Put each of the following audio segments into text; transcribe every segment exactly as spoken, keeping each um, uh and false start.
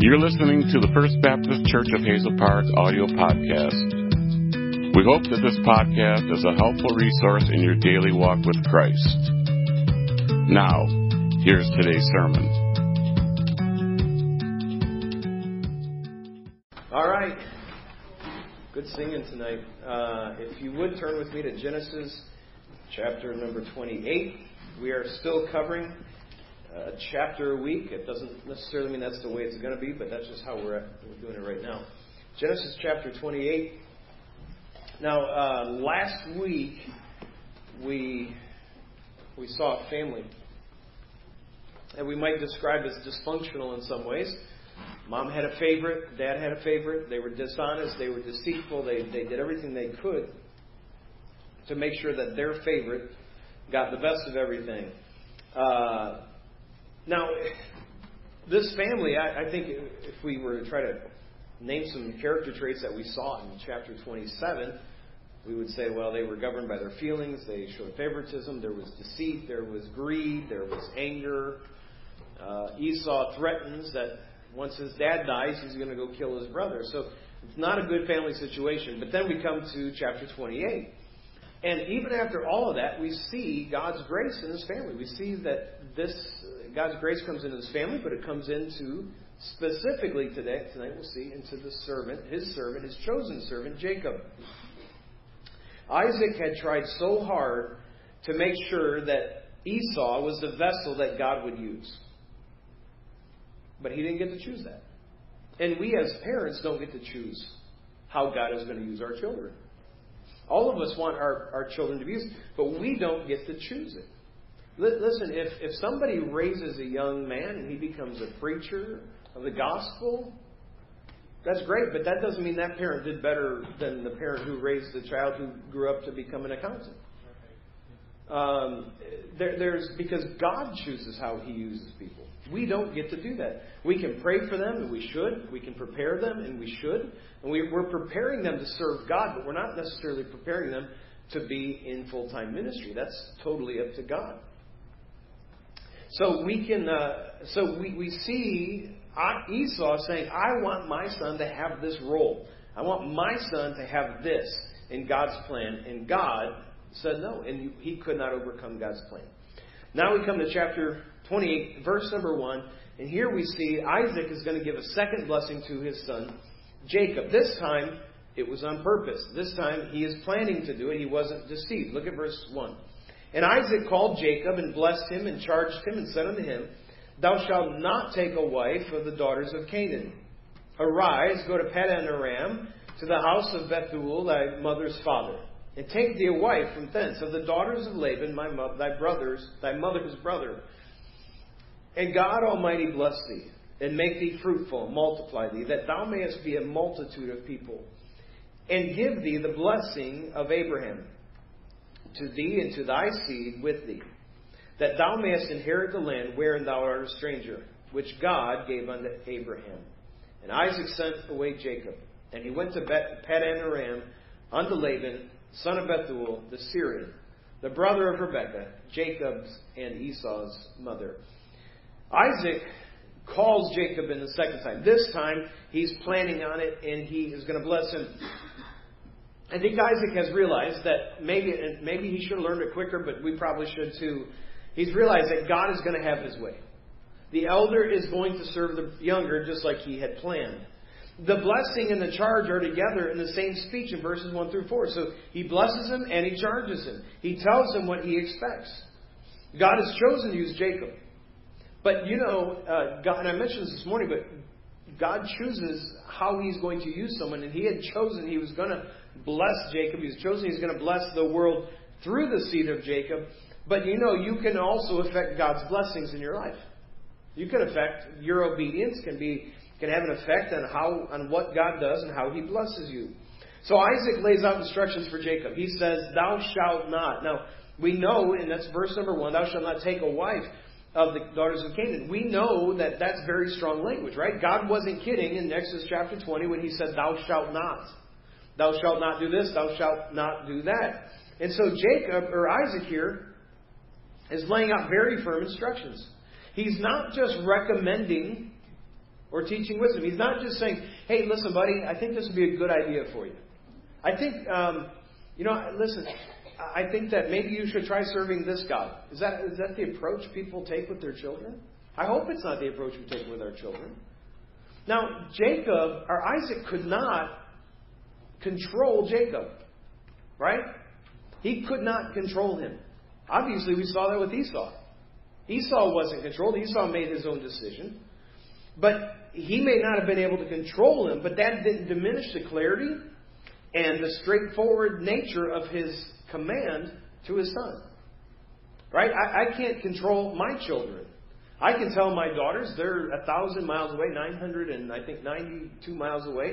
You're listening to the First Baptist Church of Hazel Park audio podcast. We hope that this podcast is a helpful resource in your daily walk with Christ. Now, here's today's sermon. All right. Good singing tonight. Uh, if you would turn with me to Genesis chapter number twenty-eight. We are still covering a chapter a week. It doesn't necessarily mean that's the way it's going to be, but that's just how we're, at, we're doing it right now. Genesis chapter twenty-eight. Now, uh, last week, we we saw a family that we might describe as dysfunctional in some ways. Mom had a favorite. Dad had a favorite. They were dishonest. They were deceitful. They, they did everything they could to make sure that their favorite got the best of everything. Uh, now, this family, I, I think if we were to try to name some character traits that we saw in chapter twenty-seven, we would say, well, they were governed by their feelings, they showed favoritism, there was deceit, there was greed, there was anger. Uh, Esau threatens that once his dad dies, he's going to go kill his brother. So it's not a good family situation. But then we come to chapter twenty-eight. And even after all of that, we see God's grace in His family. We see that this God's grace comes into His family, but it comes into, specifically today, tonight we'll see, into the servant, His servant, His chosen servant, Jacob. Isaac had tried so hard to make sure that Esau was the vessel that God would use. But he didn't get to choose that. And we as parents don't get to choose how God is going to use our children. All of us want our, our children to be used, but we don't get to choose it. L- listen, if, if somebody raises a young man and he becomes a preacher of the gospel, that's great, but that doesn't mean that parent did better than the parent who raised the child who grew up to become an accountant. Um, there, there's because God chooses how He uses people. We don't get to do that. We can pray for them, and we should. We can prepare them, and we should. And we, we're preparing them to serve God, but we're not necessarily preparing them to be in full-time ministry. That's totally up to God. So we can. Uh, so we we see Esau saying, "I want my son to have this role. I want my son to have this in God's plan." And God said no, and he could not overcome God's plan. Now we come to chapter twenty-eight, verse number one, and here we see Isaac is going to give a second blessing to his son, Jacob. This time, it was on purpose. This time, he is planning to do it. He wasn't deceived. Look at verse one. And Isaac called Jacob and blessed him and charged him and said unto him, Thou shalt not take a wife of the daughters of Canaan. Arise, go to Paddan-aram, to the house of Bethuel, thy mother's father. And take thee a wife from thence of the daughters of Laban, my mo- thy brothers, thy mother's brother. And God Almighty bless thee, and make thee fruitful, and multiply thee, that thou mayest be a multitude of people. And give thee the blessing of Abraham, to thee and to thy seed with thee, that thou mayest inherit the land wherein thou art a stranger, which God gave unto Abraham. And Isaac sent away Jacob, and he went to Bet- Paddan-aram unto Laban, son of Bethuel, the Syrian, the brother of Rebekah, Jacob's and Esau's mother. Isaac calls Jacob in the second time. This time, he's planning on it, and he is going to bless him. I think Isaac has realized that maybe, maybe he should have learned it quicker, but we probably should too. He's realized that God is going to have His way. The elder is going to serve the younger just like He had planned. The blessing and the charge are together in the same speech in verses one through four. So he blesses him and he charges him. He tells him what he expects. God has chosen to use Jacob. But you know, uh, God, and I mentioned this this morning, but God chooses how He's going to use someone. And He had chosen He was going to bless Jacob. He was chosen He's going to bless the world through the seed of Jacob. But you know, you can also affect God's blessings in your life. You can affect, your obedience can be can have an effect on how on what God does and how He blesses you. So Isaac lays out instructions for Jacob. He says, Thou shalt not. Now, we know, and that's verse number one, Thou shalt not take a wife of the daughters of Canaan. We know that that's very strong language, right? God wasn't kidding in Exodus chapter twenty when He said, Thou shalt not. Thou shalt not do this. Thou shalt not do that. And so Jacob, or Isaac here, is laying out very firm instructions. He's not just recommending or teaching wisdom. He's not just saying, hey, listen, buddy, I think this would be a good idea for you. I think, um, you know, listen, I think that maybe you should try serving this God. Is that is that the approach people take with their children? I hope it's not the approach we take with our children. Now, Jacob, or Isaac, could not control Jacob, right? He could not control him. Obviously, we saw that with Esau. Esau wasn't controlled. Esau made his own decision. But he may not have been able to control him, but that didn't diminish the clarity and the straightforward nature of his command to his son. Right? I, I can't control my children. I can tell my daughters, they're a thousand miles away, nine hundred and I think ninety-two miles away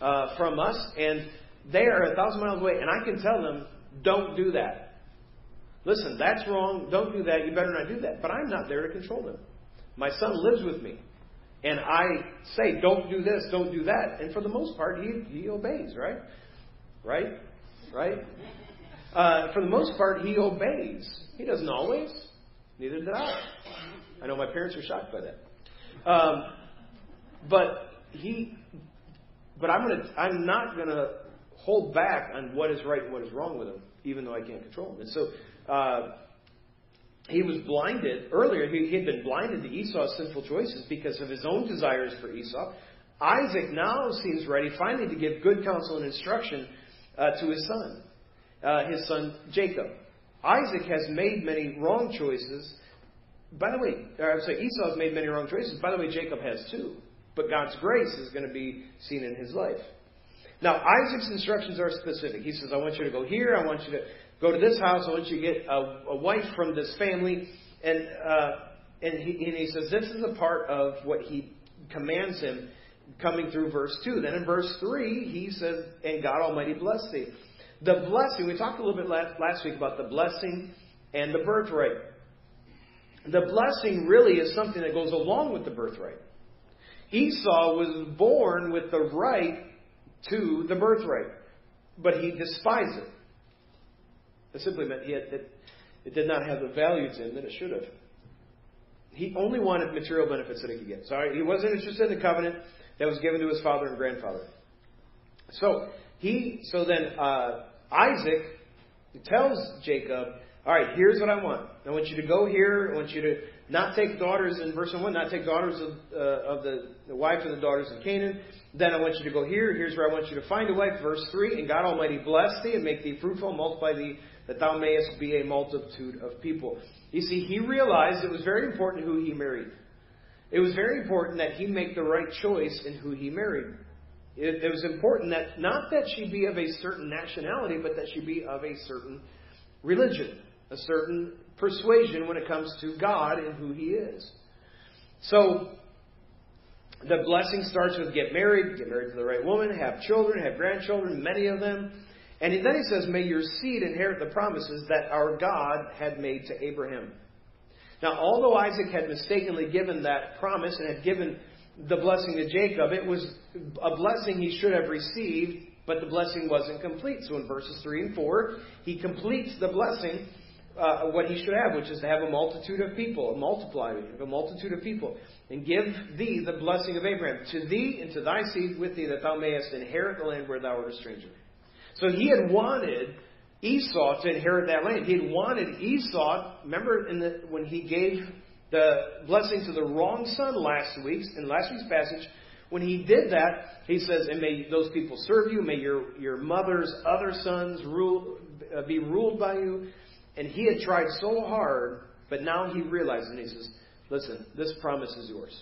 uh, from us, and they are a thousand miles away, and I can tell them, don't do that. Listen, that's wrong. Don't do that. You better not do that. But I'm not there to control them. My son lives with me. And I say, don't do this, don't do that. And for the most part, he, he obeys, right? Right? Right? Uh, for the most part, he obeys. He doesn't always. Neither did I. I know my parents are shocked by that. Um, but he, but I'm gonna, I'm not going to hold back on what is right and what is wrong with him, even though I can't control him. And so Uh, he was blinded earlier. He, he had been blinded to Esau's sinful choices because of his own desires for Esau. Isaac now seems ready finally to give good counsel and instruction uh, to his son, uh, his son Jacob. Isaac has made many wrong choices. By the way, or I'm sorry, Esau has made many wrong choices. By the way, Jacob has too. But God's grace is going to be seen in his life. Now, Isaac's instructions are specific. He says, I want you to go here. I want you to go to this house. I want you to get a, a wife from this family. And uh, and, he, and he says this is a part of what he commands him coming through verse two. Then in verse three, he says, and God Almighty blessed thee. The blessing, we talked a little bit last, last week about the blessing and the birthright. The blessing really is something that goes along with the birthright. Esau was born with the right to the birthright, but he despised it. That simply meant he had, it, it did not have the value to him that it should have. He only wanted material benefits that he could get. So he wasn't interested in the covenant that was given to his father and grandfather. So he, so then uh, Isaac tells Jacob, all right, here's what I want. I want you to go here. I want you to not take daughters, in verse one, not take daughters of, uh, of the, the wife and the daughters of Canaan. Then I want you to go here. Here's where I want you to find a wife. Verse three, and God Almighty bless thee and make thee fruitful, multiply thee, that thou mayest be a multitude of people. You see, he realized it was very important who he married. It was very important that he make the right choice in who he married. It, it was important that not that she be of a certain nationality, but that she be of a certain religion, a certain persuasion when it comes to God and who he is. So the blessing starts with get married, get married to the right woman, have children, have grandchildren, many of them. And then he says, may your seed inherit the promises that our God had made to Abraham. Now, although Isaac had mistakenly given that promise and had given the blessing to Jacob, it was a blessing he should have received, but the blessing wasn't complete. So in verses three and four, he completes the blessing, uh, what he should have, which is to have a multitude of people, a multiplying of a multitude of people, and give thee the blessing of Abraham, to thee and to thy seed with thee, that thou mayest inherit the land where thou art a stranger. So he had wanted Esau to inherit that land. He had wanted Esau, remember in the, when he gave the blessing to the wrong son last week, in last week's passage, when he did that, he says, and may those people serve you, may your, your mother's other sons rule, uh, be ruled by you. And he had tried so hard, but now he realized, and he says, listen, this promise is yours.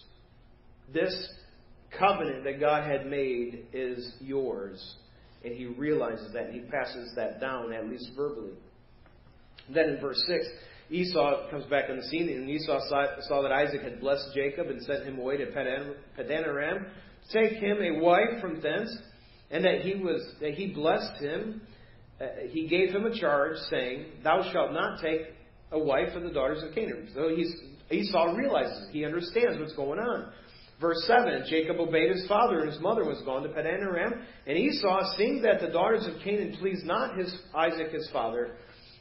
This covenant that God had made is yours. And he realizes that, and he passes that down, at least verbally. Then in verse six, Esau comes back on the scene, and Esau saw, saw that Isaac had blessed Jacob and sent him away to Paddan-aram to take him a wife from thence, and that he was that he blessed him. Uh, he gave him a charge, saying, "Thou shalt not take a wife of the daughters of Canaan." So he's, Esau realizes, he understands what's going on. Verse seven, Jacob obeyed his father, and his mother was gone to Paddan-aram. And Esau, seeing that the daughters of Canaan pleased not his Isaac his father,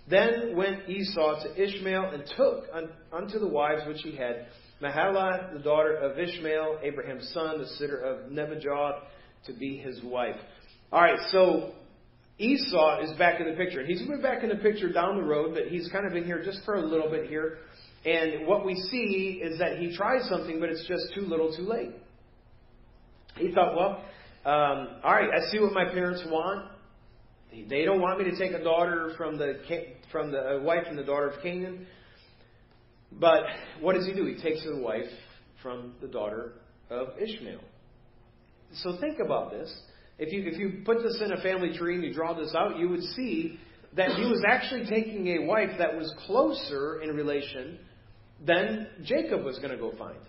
then went Esau to Ishmael and took unto the wives which he had Mahalat, the daughter of Ishmael, Abraham's son, the sitter of Nebajoth, to be his wife. All right, so Esau is back in the picture. He's been back in the picture down the road, but he's kind of been here just for a little bit here. And what we see is that he tries something, but it's just too little too late. He thought, well, um, all right, I see what my parents want. They don't want me to take a daughter from the from the a wife from the daughter of Canaan. But what does he do? He takes the wife from the daughter of Ishmael. So think about this. If you if you put this in a family tree and you draw this out, you would see that he was actually taking a wife that was closer in relation than Jacob was going to go find.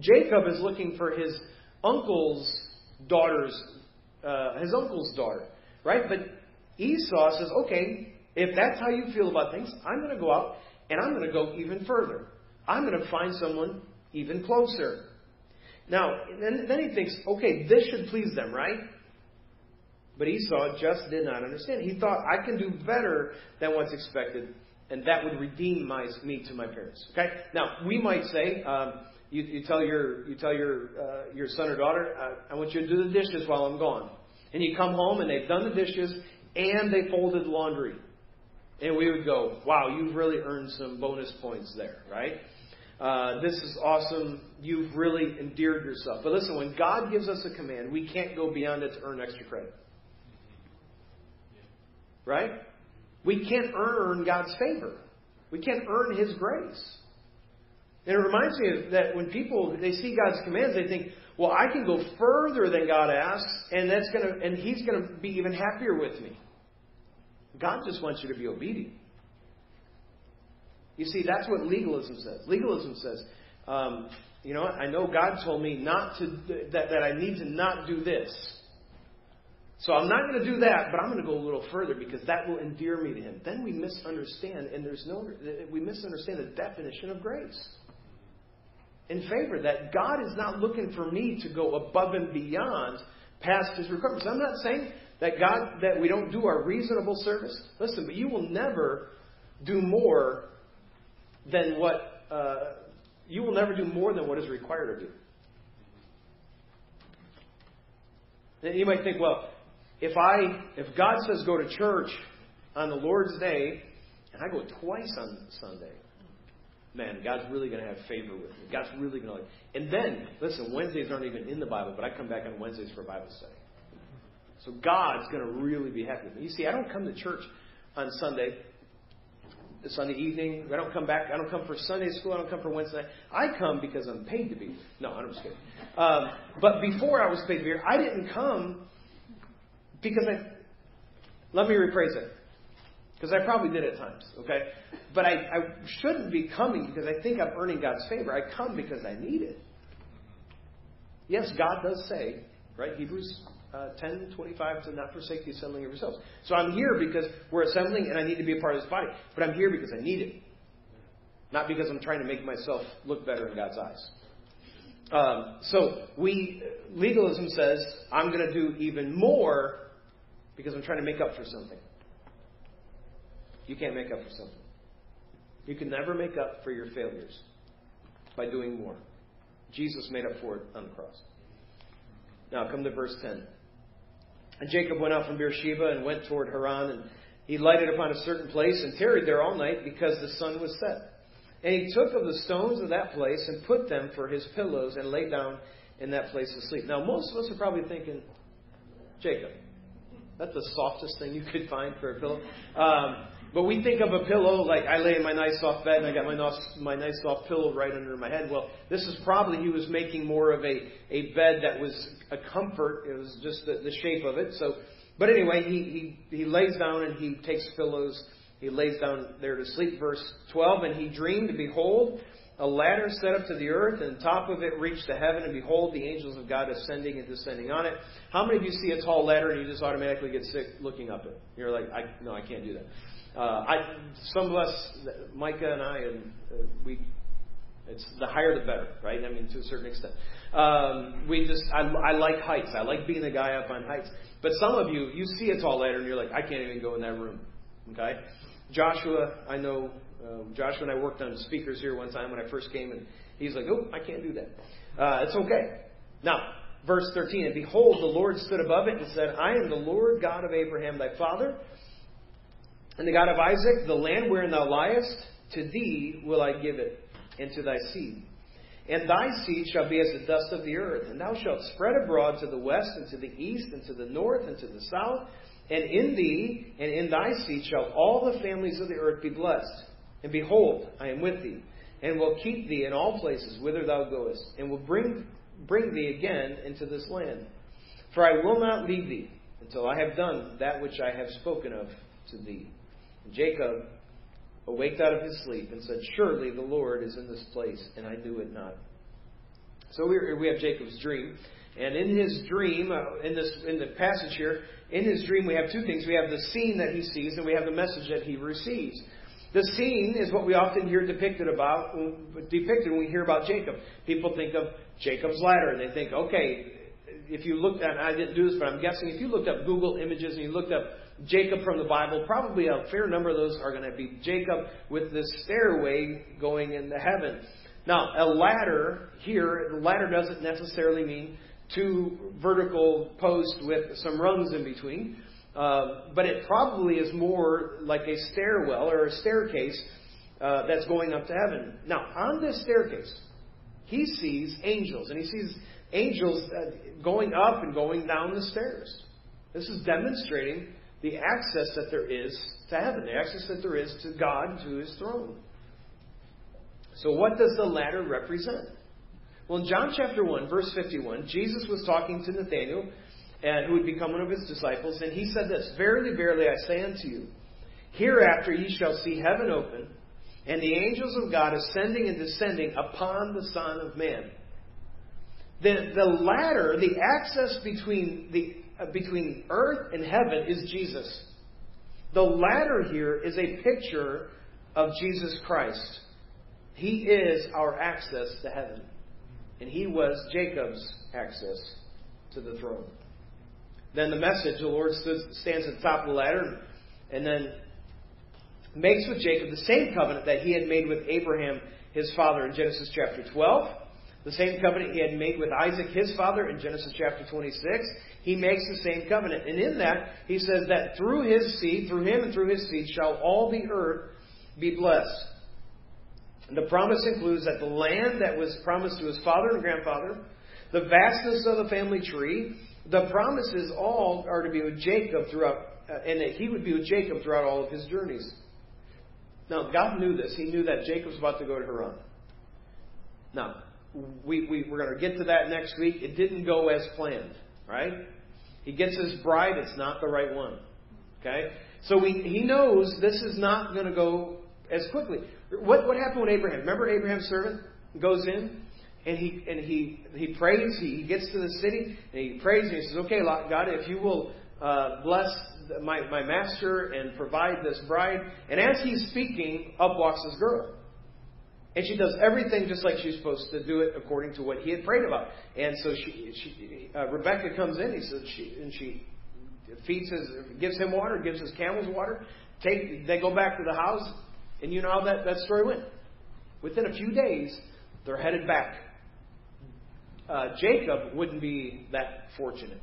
Jacob is looking for his uncle's daughter's uh, his uncle's daughter, right? But Esau says, okay, if that's how you feel about things, I'm going to go out and I'm going to go even further. I'm going to find someone even closer. Now, then, then he thinks, okay, this should please them, right? But Esau just did not understand. He thought, I can do better than what's expected, and that would redeem my, me to my parents. Okay? Now, we might say, um, you, you tell your you tell your uh, your son or daughter, I, I want you to do the dishes while I'm gone. And you come home, and they've done the dishes, and they folded laundry. And we would go, wow, you've really earned some bonus points there, right? Uh, this is awesome. You've really endeared yourself. But listen, when God gives us a command, we can't go beyond it to earn extra credit. Right? We can't earn God's favor. We can't earn His grace. And it reminds me of that when people, they see God's commands, they think, well, I can go further than God asks, and that's going to, and He's going to be even happier with me. God just wants you to be obedient. You see, that's what legalism says. Legalism says, um, you know, I know God told me not to that, that I need to not do this. So I'm not going to do that, but I'm going to go a little further because that will endear me to Him. Then we misunderstand, and there's no we misunderstand the definition of grace in favor, that God is not looking for me to go above and beyond past His requirements. I'm not saying that God that we don't do our reasonable service. Listen, but you will never do more than what uh, you will never do more than what is required of you. And you might think, well, if I if God says go to church on the Lord's Day, and I go twice on Sunday, man, God's really going to have favor with me. God's really going to like. And then, listen, Wednesdays aren't even in the Bible, but I come back on Wednesdays for Bible study. So God's going to really be happy with me. You see, I don't come to church on Sunday, Sunday evening. I don't come back. I don't come for Sunday school. I don't come for Wednesday night. I come because I'm paid to be. No, I'm just kidding. Um, but before I was paid to be here, I didn't come because I, let me rephrase it, because I probably did at times, okay? But I, I shouldn't be coming because I think I'm earning God's favor. I come because I need it. Yes, God does say, right, Hebrews Uh, ten twenty-five to not forsake the assembling of yourselves. So I'm here because we're assembling and I need to be a part of this body. But I'm here because I need it. Not because I'm trying to make myself look better in God's eyes. Um, so we legalism says I'm going to do even more because I'm trying to make up for something. You can't make up for something. You can never make up for your failures by doing more. Jesus made up for it on the cross. Now come to verse ten. And Jacob went out from Beersheba and went toward Haran, and he lighted upon a certain place and tarried there all night because the sun was set. And he took of the stones of that place and put them for his pillows and lay down in that place to sleep. Now most of us are probably thinking, Jacob, that's the softest thing you could find for a pillow. Um, but we think of a pillow like I lay in my nice soft bed and I got my nice, my nice soft pillow right under my head. Well, this is probably he was making more of a, a bed that was a comfort. It was just the, the shape of it. So, but anyway, he, he, he lays down and he takes pillows. He lays down there to sleep. Verse twelve, and he dreamed, and behold, a ladder set up to the earth, and the top of it reached to heaven, and behold, the angels of God ascending and descending on it. How many of you see a tall ladder and you just automatically get sick looking up it? You're like, I, no, I can't do that. Uh, I, some of us, Micah and I, and uh, we, it's the higher the better, right? I mean, to a certain extent. Um, we just, I, I like heights. I like being the guy up on heights. But some of you, you see a tall ladder and you're like, I can't even go in that room. Okay? Joshua, I know. Uh, Joshua and I worked on speakers here one time when I first came, and He's like, oh, I can't do that. Uh, it's okay. Now, verse thirteen, and behold, the Lord stood above it and said, I am the Lord God of Abraham thy father, and the God of Isaac. The land wherein thou liest, to thee will I give it, and to thy seed. And thy seed shall be as the dust of the earth, and thou shalt spread abroad to the west, and to the east, and to the north, and to the south. And in thee, and in thy seed, shall all the families of the earth be blessed. And behold, I am with thee, and will keep thee in all places whither thou goest, and will bring bring thee again into this land. For I will not leave thee, until I have done that which I have spoken of to thee. And Jacob awaked out of his sleep and said, surely the Lord is in this place, and I knew it not. So we have Jacob's dream. And in his dream, uh, in this in the passage here, in his dream we have two things. We have the scene that he sees, and we have the message that he receives. The scene is what we often hear depicted about depicted when we hear about Jacob. People think of Jacob's ladder, and they think, okay, if you looked at, and I didn't do this, but I'm guessing if you looked up Google Images and you looked up Jacob from the Bible, probably a fair number of those are going to be Jacob with this stairway going into heaven. Now, a ladder here, the ladder doesn't necessarily mean two vertical posts with some rungs in between. Uh, but it probably is more like a stairwell or a staircase uh, that's going up to heaven. Now, on this staircase, he sees angels. And he sees angels uh, going up and going down the stairs. This is demonstrating the access that there is to heaven, the access that there is to God, to his throne. So what does the ladder represent? Well, in John chapter one, verse fifty-one, Jesus was talking to Nathanael, and who would become one of his disciples, and he said this, verily, verily, I say unto you, hereafter ye shall see heaven open, and the angels of God ascending and descending upon the Son of Man. The, the ladder, the access between the between earth and heaven is Jesus. The ladder here is a picture of Jesus Christ. He is our access to heaven. And he was Jacob's access to the throne. Then the message, the Lord stood, stands at the top of the ladder and then makes with Jacob the same covenant that he had made with Abraham, his father, in Genesis chapter twelve. The same covenant he had made with Isaac, his father, in Genesis chapter twenty-six. He makes the same covenant. And in that, he says that through his seed, through him and through his seed, shall all the earth be blessed. And the promise includes that the land that was promised to his father and grandfather, the vastness of the family tree, the promises all are to be with Jacob throughout, and that he would be with Jacob throughout all of his journeys. Now, God knew this. He knew that Jacob's about to go to Haran. Now, we, we, we're going to get to that next week. It didn't go as planned, right? He gets his bride. It's not the right one, okay? So we, he knows this is not going to go as quickly. What what happened with Abraham? Remember Abraham's servant goes in and he and he he prays. He gets to the city and he prays and he says, "Okay, God, if you will uh, bless my my master and provide this bride." And as he's speaking, up walks this girl, and she does everything just like she's supposed to do it according to what he had prayed about. And so she, she uh, Rebekah comes in. He says she and she feeds his, gives him water, gives his camels water. Take they go back to the house. And you know how that, that story went. Within a few days, they're headed back. Uh, Jacob wouldn't be that fortunate.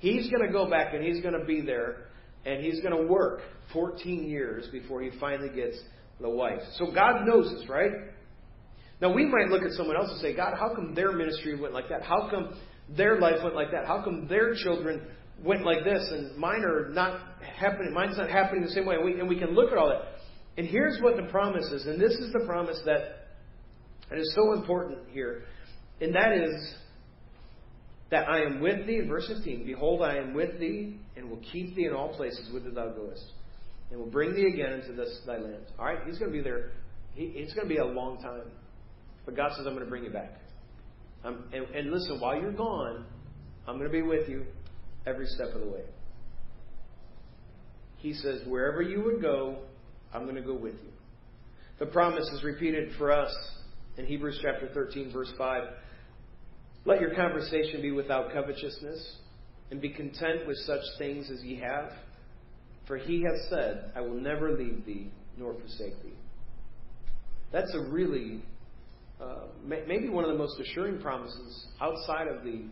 He's going to go back and he's going to be there. And he's going to work fourteen years before he finally gets the wife. So God knows this, right? Now we might look at someone else and say, God, how come their ministry went like that? How come their life went like that? How come their children went like this? And mine are not happening. Mine's not happening the same way. And we, and we can look at all that. And here's what the promise is. And this is the promise that, that is so important here. And that is that I am with thee. Verse fifteen, behold, I am with thee and will keep thee in all places whither thou goest. And will bring thee again into this thy land. All right, he's going to be there. He, it's going to be a long time. But God says, I'm going to bring you back. I'm, and, and listen, while you're gone, I'm going to be with you every step of the way. He says, wherever you would go, I'm going to go with you. The promise is repeated for us in Hebrews chapter thirteen, verse five. Let your conversation be without covetousness, and be content with such things as ye have. For he hath said, I will never leave thee nor forsake thee. That's a really uh, may, maybe one of the most assuring promises outside of the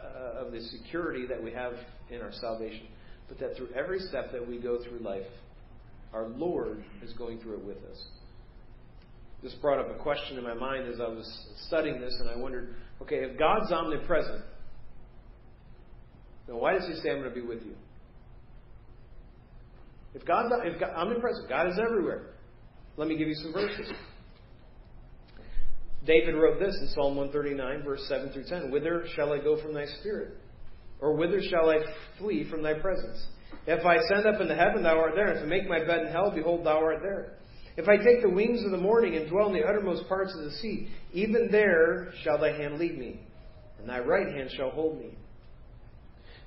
uh, of the security that we have in our salvation, but that through every step that we go through life, our Lord is going through it with us. This brought up a question in my mind as I was studying this, and I wondered, okay, if God's omnipresent, then why does he say, I'm going to be with you? If God's if God, omnipresent, God is everywhere. Let me give you some verses. David wrote this in Psalm one thirty-nine, verse seven through ten. Whither shall I go from thy spirit? Or whither shall I flee from thy presence? If I ascend up into heaven, thou art there. If I make my bed in hell, behold, thou art there. If I take the wings of the morning and dwell in the uttermost parts of the sea, even there shall thy hand lead me, and thy right hand shall hold me.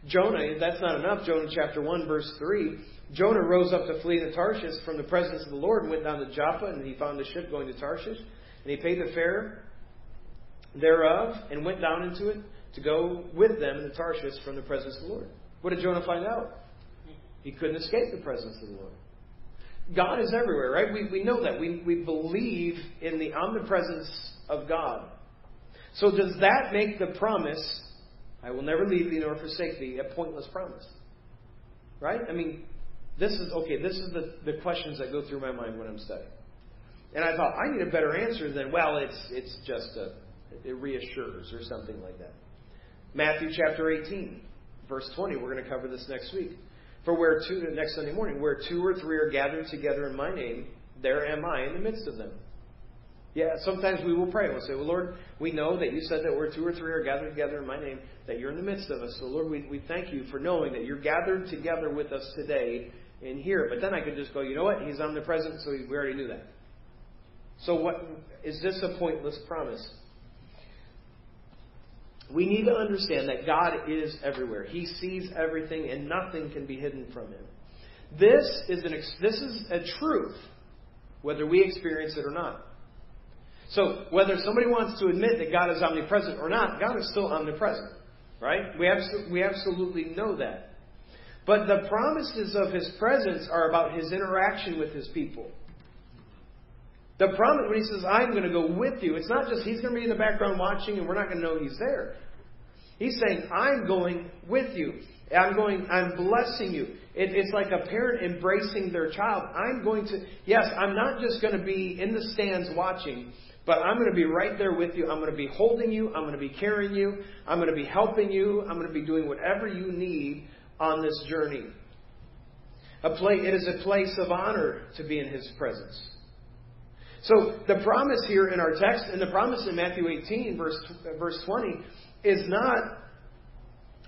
Jonah, that's not enough. Jonah chapter one, verse three. Jonah rose up to flee to Tarshish from the presence of the Lord and went down to Joppa, and he found a ship going to Tarshish. And he paid the fare thereof and went down into it to go with them into Tarshish from the presence of the Lord. What did Jonah find out? He couldn't escape the presence of the Lord. God is everywhere, right? We we know that. We we believe in the omnipresence of God. So does that make the promise, I will never leave thee nor forsake thee, a pointless promise? Right? I mean, this is, okay, this is the, the questions that go through my mind when I'm studying. And I thought, I need a better answer than, well, it's it's just a, it reassures or something like that. Matthew chapter eighteen, verse twenty. We're going to cover this next week. For where two, next Sunday morning, where two or three are gathered together in my name, there am I in the midst of them. Yeah, sometimes we will pray. We'll say, well, Lord, we know that you said that where two or three are gathered together in my name, that you're in the midst of us. So, Lord, we, we thank you for knowing that you're gathered together with us today in here. But then I could just go, you know what? He's omnipresent, so we already knew that. So what is this a pointless promise? We need to understand that God is everywhere. He sees everything and nothing can be hidden from him. This is an this is a truth, whether we experience it or not. So whether somebody wants to admit that God is omnipresent or not, God is still omnipresent, right? We absolutely, we absolutely know that. But the promises of his presence are about his interaction with his people. The promise, when he says, I'm going to go with you, it's not just he's going to be in the background watching and we're not going to know he's there. He's saying, I'm going with you. I'm going, I'm blessing you. It, it's like a parent embracing their child. I'm going to, yes, I'm not just going to be in the stands watching, but I'm going to be right there with you. I'm going to be holding you. I'm going to be carrying you. I'm going to be helping you. I'm going to be doing whatever you need on this journey. A place, it is a place of honor to be in his presence. So the promise here in our text and the promise in Matthew eighteen, verse, verse twenty, is not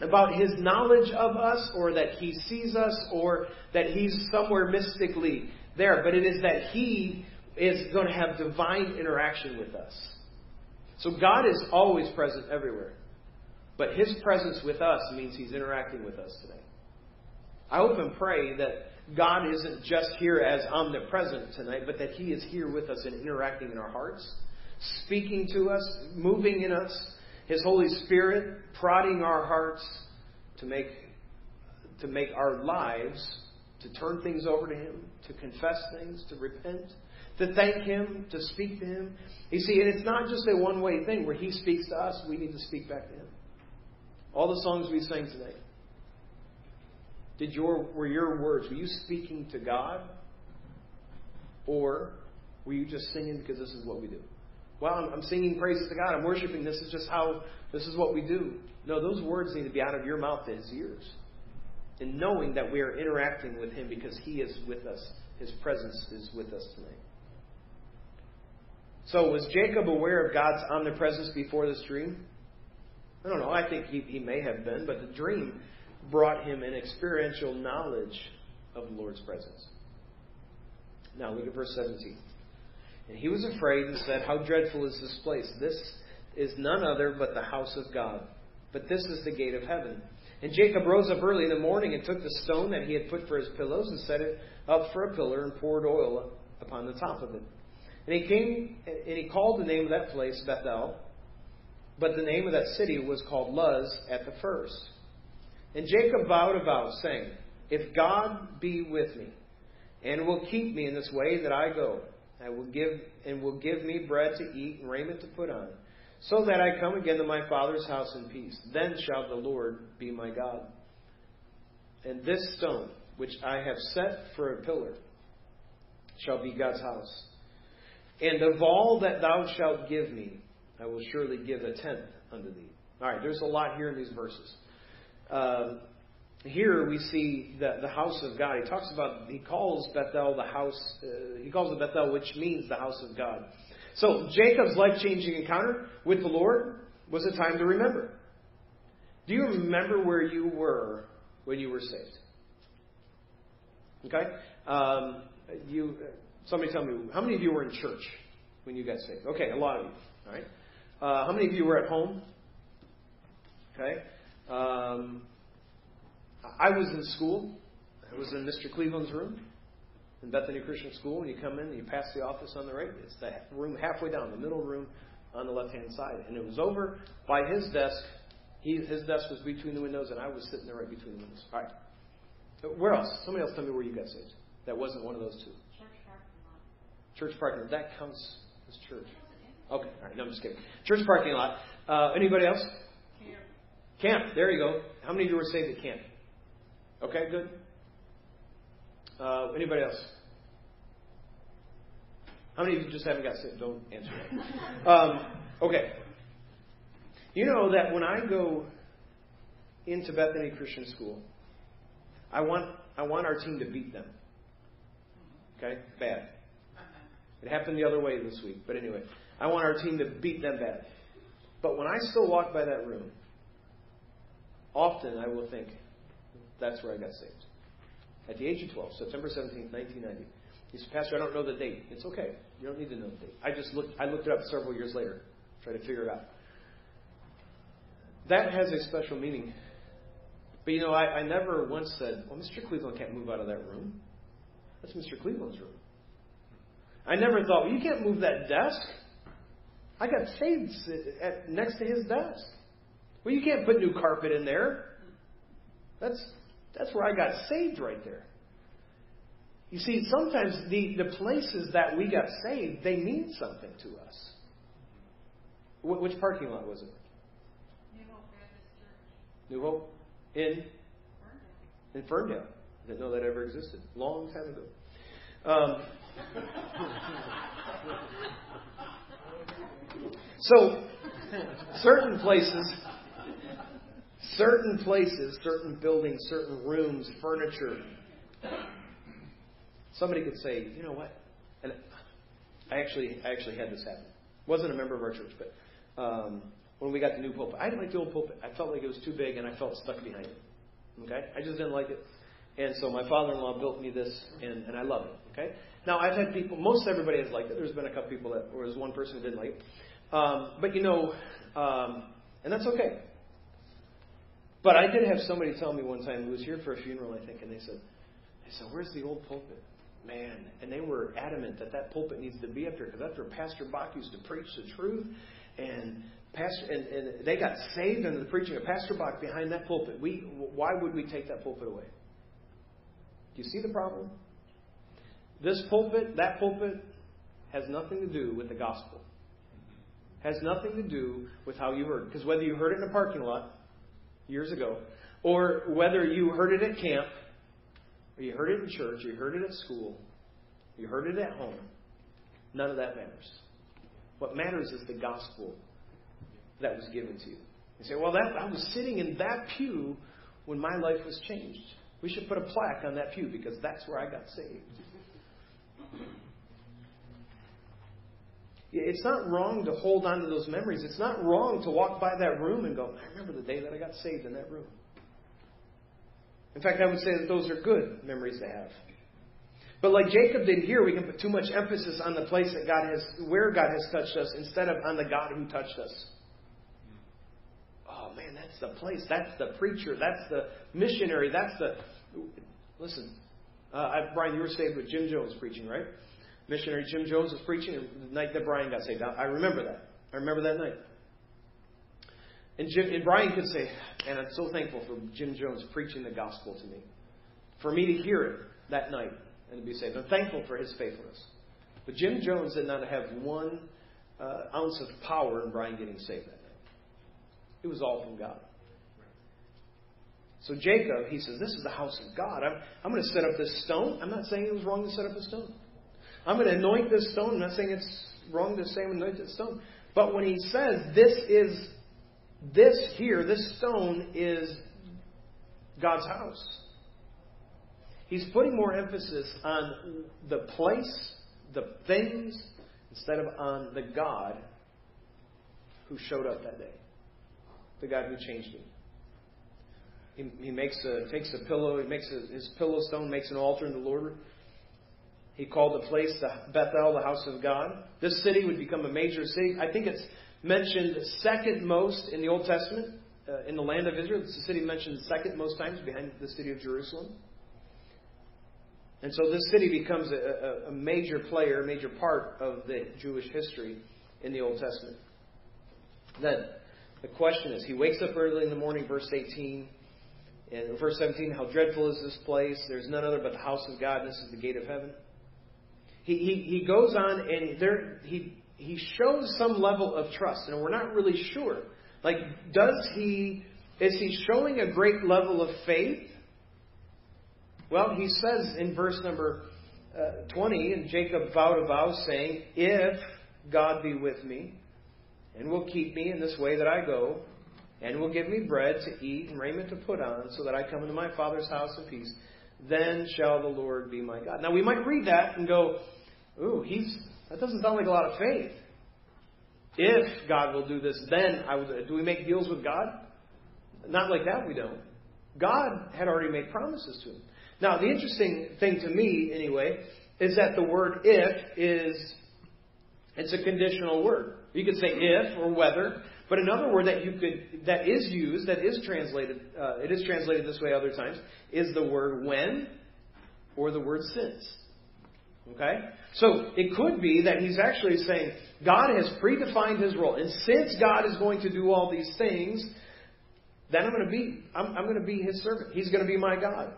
about his knowledge of us or that he sees us or that he's somewhere mystically there. But it is that he is going to have divine interaction with us. So God is always present everywhere. But his presence with us means he's interacting with us today. I hope and pray that God isn't just here as omnipresent tonight, but that he is here with us and interacting in our hearts, speaking to us, moving in us, his Holy Spirit prodding our hearts to make to make our lives, to turn things over to him, to confess things, to repent, to thank him, to speak to him. You see, and it's not just a one-way thing where he speaks to us, we need to speak back to him. All the songs we sang tonight. Did your were your words, were you speaking to God? Or were you just singing because this is what we do? Well, I'm, I'm singing praises to God. I'm worshiping. This is just how, this is what we do. No, those words need to be out of your mouth to his ears. And knowing that we are interacting with him because he is with us. His presence is with us tonight. So was Jacob aware of God's omnipresence before this dream? I don't know. I think he, he may have been, but the dream brought him an experiential knowledge of the Lord's presence. Now look at verse seventeen. And he was afraid and said, how dreadful is this place? This is none other but the house of God. But this is the gate of heaven. And Jacob rose up early in the morning and took the stone that he had put for his pillows and set it up for a pillar and poured oil upon the top of it. And he came and he called the name of that place Bethel, but the name of that city was called Luz at the first. And Jacob vowed a vow, saying, if God be with me, and will keep me in this way that I go, I will give and will give me bread to eat and raiment to put on, so that I come again to my father's house in peace. Then shall the Lord be my God. And this stone, which I have set for a pillar, shall be God's house. And of all that thou shalt give me, I will surely give a tenth unto thee. All right, there's a lot here in these verses. Um, here we see the, the house of God. He talks about, he calls Bethel the house, uh, he calls it Bethel, which means the house of God. So Jacob's life-changing encounter with the Lord was a time to remember. Do you remember where you were when you were saved? Okay? Um, you, somebody tell me, how many of you were in church when you got saved? Okay, a lot of you. All right. Uh, how many of you were at home? Okay. Um, I was in school. I was in Mister Cleveland's room in Bethany Christian School. When you come in, you pass the office on the right. It's that room halfway down, the middle room on the left-hand side. And it was over by his desk. He, his desk was between the windows, and I was sitting there right between the windows. All right. Where else? Somebody else tell me where you got saved. That wasn't one of those two. Church parking lot. Church parking lot. That counts as church. Okay. All right. No, I'm just kidding. Church parking lot. Uh, anybody else? Camp. Camp. There you go. How many of you were saved at camp? Okay, good. Uh, anybody else? How many of you just haven't got saved? Don't answer that. um, okay. You know that when I go into Bethany Christian School, I want I want our team to beat them. Okay? Bad. It happened the other way this week. But anyway, I want our team to beat them bad. But when I still walk by that room, often I will think, that's where I got saved. At the age of twelve, September seventeenth, nineteen ninety. He said, Pastor, I don't know the date. It's okay. You don't need to know the date. I just looked, I looked it up several years later, tried to figure it out. That has a special meaning. But, you know, I, I never once said, well, Mister Cleveland can't move out of that room. That's Mister Cleveland's room. I never thought, well, you can't move that desk. I got saved at, next to his desk. Well, you can't put new carpet in there. That's that's where I got saved right there. You see, sometimes the, the places that we got saved, they mean something to us. Wh- which parking lot was it? New Hope Baptist Church. New Hope? In? Ferndale. In Ferndale. I didn't know that ever existed. Long time ago. Um, so, certain places... Certain places, certain buildings, certain rooms, furniture. Somebody could say, you know what? And I actually I actually had this happen. Wasn't a member of our church, but um, when we got the new pulpit, I didn't like the old pulpit. I felt like it was too big, and I felt stuck behind it. Okay? I just didn't like it. And so my father-in-law built me this, and, and I love it. Okay? Now, I've had people, most everybody has liked it. There's been a couple people that, or there's one person who didn't like it. Um, but, you know, um, and that's okay. But I did have somebody tell me one time, who was here for a funeral, I think, and they said, "I said, where's the old pulpit? Man." And they were adamant that that pulpit needs to be up here, because that's where Pastor Bach used to preach the truth. And Pastor, and, and they got saved under the preaching of Pastor Bach behind that pulpit. We, why would we take that pulpit away? Do you see the problem? This pulpit, that pulpit, has nothing to do with the gospel. Has nothing to do with how you heard. Because whether you heard it in a parking lot years ago, or whether you heard it at camp, or you heard it in church, or you heard it at school, you heard it at home, none of that matters. What matters is the gospel that was given to you. You say, well, that, I was sitting in that pew when my life was changed. We should put a plaque on that pew because that's where I got saved. It's not wrong to hold on to those memories. It's not wrong to walk by that room and go, I remember the day that I got saved in that room. In fact, I would say that those are good memories to have. But like Jacob did here, we can put too much emphasis on the place that God has, where God has touched us, instead of on the God who touched us. Oh man, that's the place. That's the preacher. That's the missionary. That's the... Listen, uh, I, Brian, you were saved with Jim Jones preaching, right? Missionary Jim Jones was preaching the night that Brian got saved. I remember that. I remember that night. And, Jim, and Brian could say, and I'm so thankful for Jim Jones preaching the gospel to me. For me to hear it that night and to be saved. I'm thankful for his faithfulness. But Jim Jones did not have one uh, ounce of power in Brian getting saved that night. It was all from God. So Jacob, he says, this is the house of God. I'm, I'm going to set up this stone. I'm not saying it was wrong to set up a stone. I'm going to anoint this stone. I'm not saying it's wrong to say anoint this stone. But when he says this is, this here, this stone is God's house, he's putting more emphasis on the place, the things, instead of on the God who showed up that day. The God who changed him. He, he makes a, takes a pillow, he makes a, his pillow stone, makes an altar in the Lord. He called the place the Bethel, the house of God. This city would become a major city. I think it's mentioned second most in the Old Testament, uh, in the land of Israel. It's the city mentioned second most times behind the city of Jerusalem. And so this city becomes a, a, a major player, a major part of the Jewish history in the Old Testament. Then the question is, he wakes up early in the morning, verse eighteen. And verse seventeen, how dreadful is this place? There's none other but the house of God. And this is the gate of heaven. He he, he goes on and there he he shows some level of trust, and we're not really sure. Like, does he is he showing a great level of faith? Well, he says in verse number uh, twenty, and Jacob vowed a vow, saying, "If God be with me, and will keep me in this way that I go, and will give me bread to eat and raiment to put on, so that I come into my Father's house in peace. Then shall the Lord be my God." Now, we might read that and go, ooh, he's that doesn't sound like a lot of faith. If God will do this, then I will. Do we make deals with God? Not like that, we don't. God had already made promises to him. Now, the interesting thing to me, anyway, is that the word if is, it's a conditional word. You could say if or whether. But another word that you could that is used, that is translated, uh, it is translated this way other times, is the word when or the word since. Okay? So it could be that he's actually saying God has predefined his role. And since God is going to do all these things, then I'm going to be I'm, I'm going to be his servant. He's going to be my God.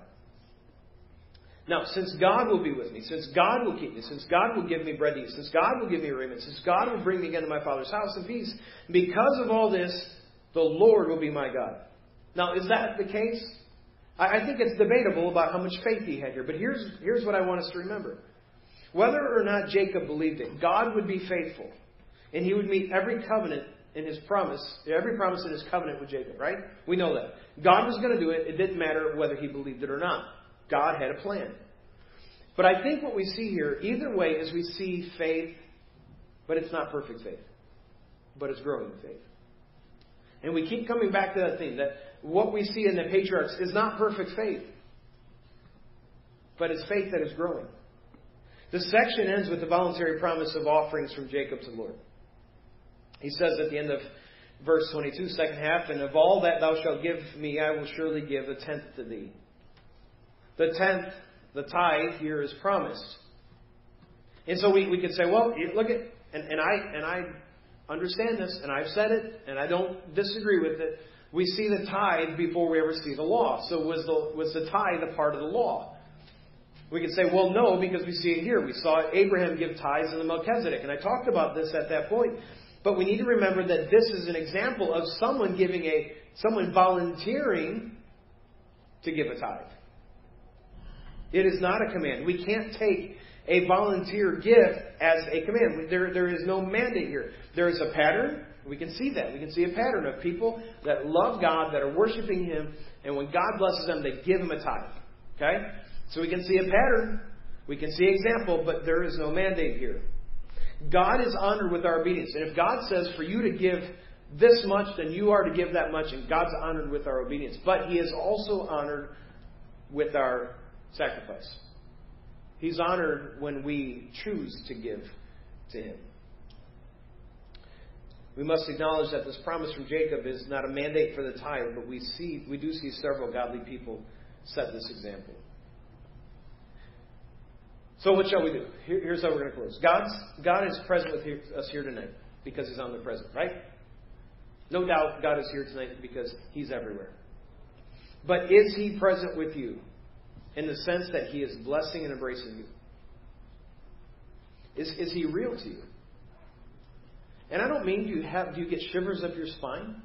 Now, since God will be with me, since God will keep me, since God will give me bread to eat, since God will give me raiment, since God will bring me again to my Father's house in peace, because of all this, the Lord will be my God. Now, is that the case? I, I think it's debatable about how much faith he had here, but here's, here's what I want us to remember. Whether or not Jacob believed it, God would be faithful, and he would meet every covenant in his promise, every promise in his covenant with Jacob, right? We know that. God was going to do it. It didn't matter whether he believed it or not. God had a plan. But I think what we see here, either way, is we see faith, but it's not perfect faith. But it's growing faith. And we keep coming back to that theme, that what we see in the patriarchs is not perfect faith, but it's faith that is growing. This section ends with the voluntary promise of offerings from Jacob to the Lord. He says at the end of verse twenty-two, second half, "And of all that thou shalt give me, I will surely give a tenth to thee." The tenth, the tithe here is promised. And so we, we could say, well, look at, and, and I and I understand this, and I've said it, and I don't disagree with it. We see the tithe before we ever see the law. So was the was the tithe a part of the law? We could say, well, no, because we see it here. We saw Abraham give tithes in the Melchizedek, and I talked about this at that point. But we need to remember that this is an example of someone giving a someone volunteering to give a tithe. It is not a command. We can't take a volunteer gift as a command. There, there is no mandate here. There is a pattern. We can see that. We can see a pattern of people that love God, that are worshiping Him, and when God blesses them, they give Him a tithe. Okay? So we can see a pattern. We can see example, but there is no mandate here. God is honored with our obedience. And if God says for you to give this much, then you are to give that much, and God's honored with our obedience. But He is also honored with our obedience. Sacrifice. He's honored when we choose to give to Him. We must acknowledge that this promise from Jacob is not a mandate for the tithe, but we see we do see several godly people set this example. So what shall we do? Here, here's how we're going to close. God's God is present with here, us here tonight because He's omnipresent, right? No doubt, God is here tonight because He's everywhere. But is He present with you? In the sense that He is blessing and embracing you. Is, is he real to you? And I don't mean do you have do you get shivers up your spine?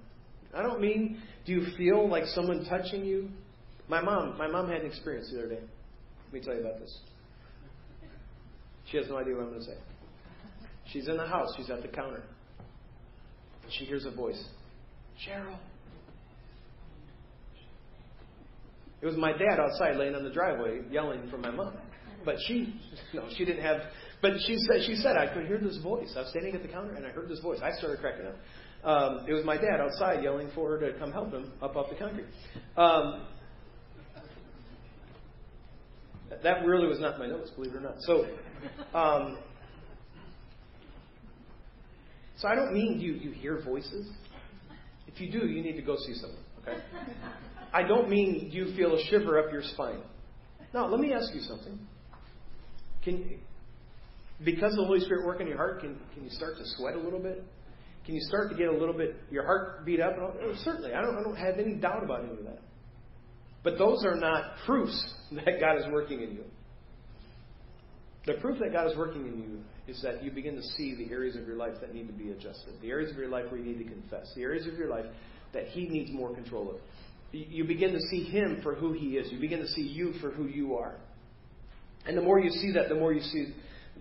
I don't mean do you feel like someone touching you? My mom, my mom had an experience the other day. Let me tell you about this. She has no idea what I'm going to say. She's in the house. She's at the counter. And she hears a voice. Cheryl. It was my dad outside laying on the driveway yelling for my mom. But she, no, she didn't have, but she said, she said, I could hear this voice. I was standing at the counter and I heard this voice. I started cracking up. Um, it was my dad outside yelling for her to come help him up off the country. Um, that really was not my notes, believe it or not. So, um, so I don't mean you, you hear voices. If you do, you need to go see someone. Okay. I don't mean you feel a shiver up your spine. No, let me ask you something. Can, because the Holy Spirit working in your heart, can can you start to sweat a little bit? Can you start to get a little bit your heart beat up? And all, oh, certainly, I don't I don't have any doubt about any of that. But those are not proofs that God is working in you. The proof that God is working in you is that you begin to see the areas of your life that need to be adjusted, the areas of your life where you need to confess, the areas of your life that He needs more control of. You begin to see Him for who He is. You begin to see you for who you are. And the more you see that, the more you see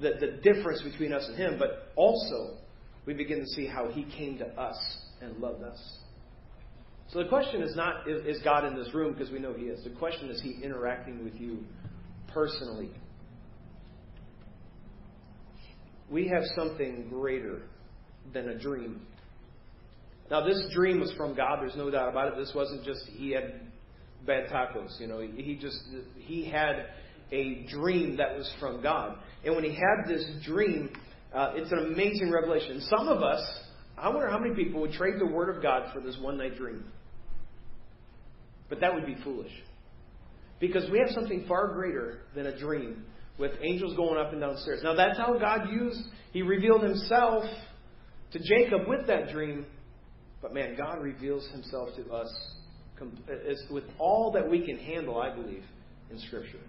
the, the difference between us and Him. But also, we begin to see how He came to us and loved us. So the question is not, is, is God in this room? Because we know He is. The question is, He interacting with you personally? We have something greater than a dream. Now, this dream was from God. There's no doubt about it. This wasn't just he had bad tacos. You know, he just he had a dream that was from God. And when he had this dream, uh, it's an amazing revelation. Some of us, I wonder how many people would trade the Word of God for this one night dream. But that would be foolish. Because we have something far greater than a dream with angels going up and down stairs. Now, that's how God used, He revealed Himself to Jacob with that dream. But man, God reveals Himself to us with all that we can handle, I believe, in Scripture.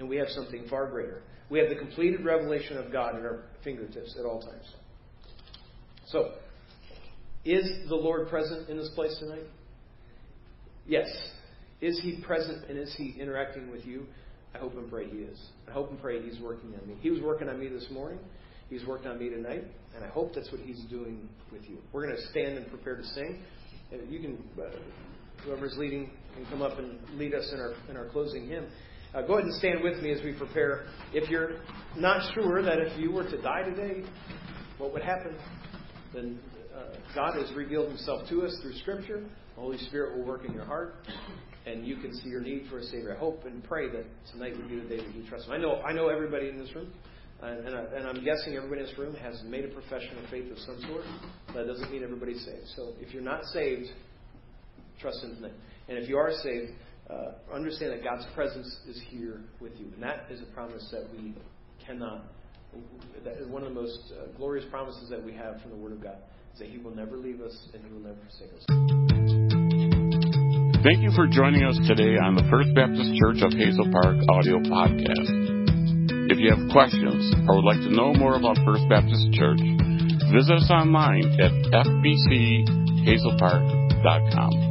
And we have something far greater. We have the completed revelation of God at our fingertips at all times. So, is the Lord present in this place tonight? Yes. Is He present and is He interacting with you? I hope and pray He is. I hope and pray He's working on me. He was working on me this morning. He's worked on me tonight, and I hope that's what He's doing with you. We're going to stand and prepare to sing. You can, whoever's leading, can come up and lead us in our in our closing hymn. Uh, go ahead and stand with me as we prepare. If you're not sure that if you were to die today, what would happen, then uh, God has revealed Himself to us through Scripture. The Holy Spirit will work in your heart, and you can see your need for a Savior. I hope and pray that tonight would be the day that you trust Him. I know I know everybody in this room. And, and, I, and I'm guessing everybody in this room has made a profession of faith of some sort. That doesn't mean everybody's saved. So if you're not saved, trust in His name. And if you are saved, uh, understand that God's presence is here with you. And that is a promise that we cannot, that is one of the most uh, glorious promises that we have from the Word of God, is that He will never leave us and He will never forsake us. Thank you for joining us today on the First Baptist Church of Hazel Park audio podcast. If you have questions or would like to know more about First Baptist Church, visit us online at f b c hazel park dot com.